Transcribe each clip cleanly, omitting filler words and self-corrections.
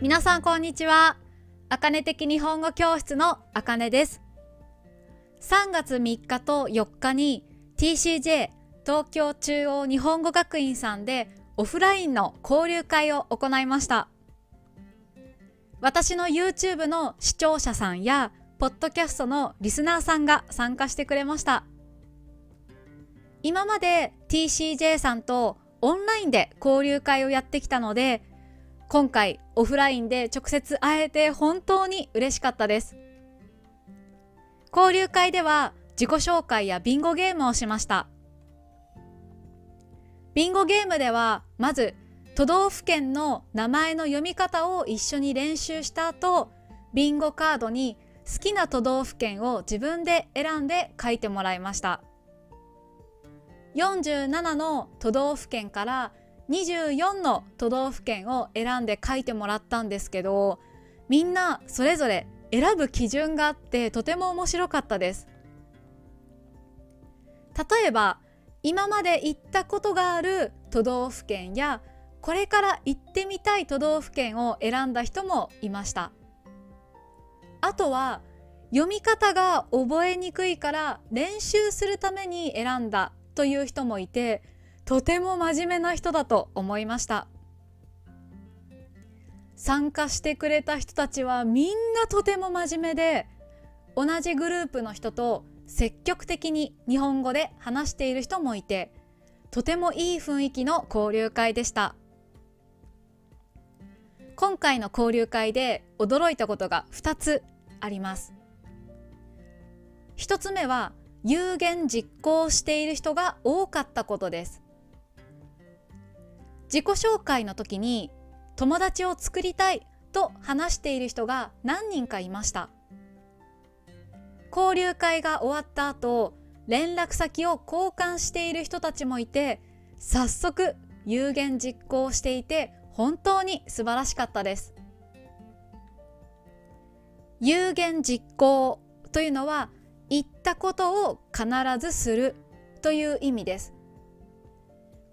皆さんこんにちは。あかね的日本語教室のあかねです。3月3日と4日に TCJ 東京中央日本語学院さんでオフラインの交流会を行いました。私の YouTube の視聴者さんやポッドキャストのリスナーさんが参加してくれました。今まで TCJ さんとオンラインで交流会をやってきたので、今回オフラインで直接会えて本当に嬉しかったです。交流会では自己紹介やビンゴゲームをしました。ビンゴゲームではまず都道府県の名前の読み方を一緒に練習した後、ビンゴカードに好きな都道府県を自分で選んで書いてもらいました。47の都道府県から24の都道府県を選んで書いてもらったんですけど、みんなそれぞれ選ぶ基準があってとても面白かったです。例えば今まで行ったことがある都道府県やこれから行ってみたい都道府県を選んだ人もいました。あとは読み方が覚えにくいから練習するために選んだという人もいて、とても真面目な人だと思いました。参加してくれた人たちはみんなとても真面目で、同じグループの人と積極的に日本語で話している人もいて、とてもいい雰囲気の交流会でした。今回の交流会で驚いたことが2つあります。1つ目は有言実行している人が多かったことです。自己紹介の時に友達を作りたいと話している人が何人かいました。交流会が終わった後、連絡先を交換している人たちもいて、早速有言実行していて本当に素晴らしかったです。有言実行というのは言ったことを必ずするという意味です。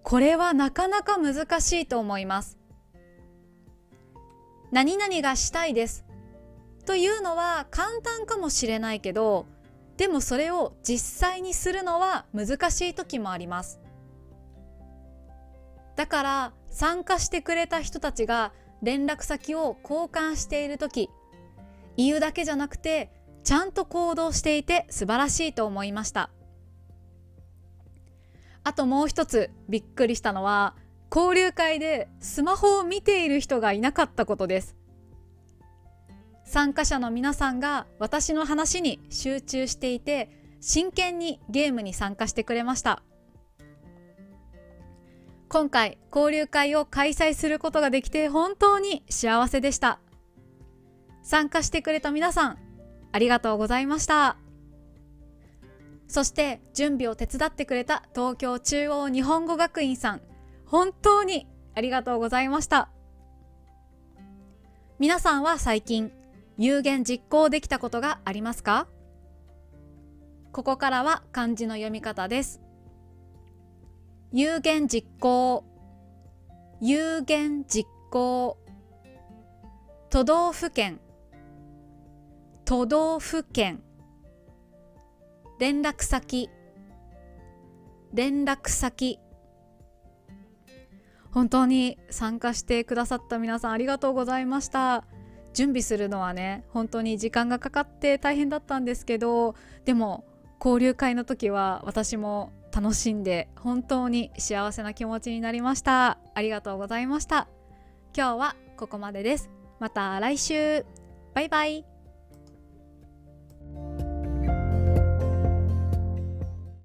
これはなかなか難しいと思います。何々がしたいですというのは簡単かもしれないけど、でもそれを実際にするのは難しい時もあります。だから参加してくれた人たちが連絡先を交換している時、言うだけじゃなくてちゃんと行動していて素晴らしいと思いました。あともう一つびっくりしたのは、交流会でスマホを見ている人がいなかったことです。参加者の皆さんが私の話に集中していて、真剣にゲームに参加してくれました。今回交流会を開催することができて本当に幸せでした。参加してくれた皆さん、ありがとうございました。そして準備を手伝ってくれた東京中央日本語学院さん、本当にありがとうございました。皆さんは最近、有言実行できたことがありますか？ここからは漢字の読み方です。有言実行、有言実行、都道府県、都道府県、連絡先、連絡先。本当に参加してくださった皆さん、ありがとうございました。準備するのはね、本当に時間がかかって大変だったんですけど、でも交流会の時は私も楽しんで本当に幸せな気持ちになりました。ありがとうございました。今日はここまでです。また来週、バイバイ。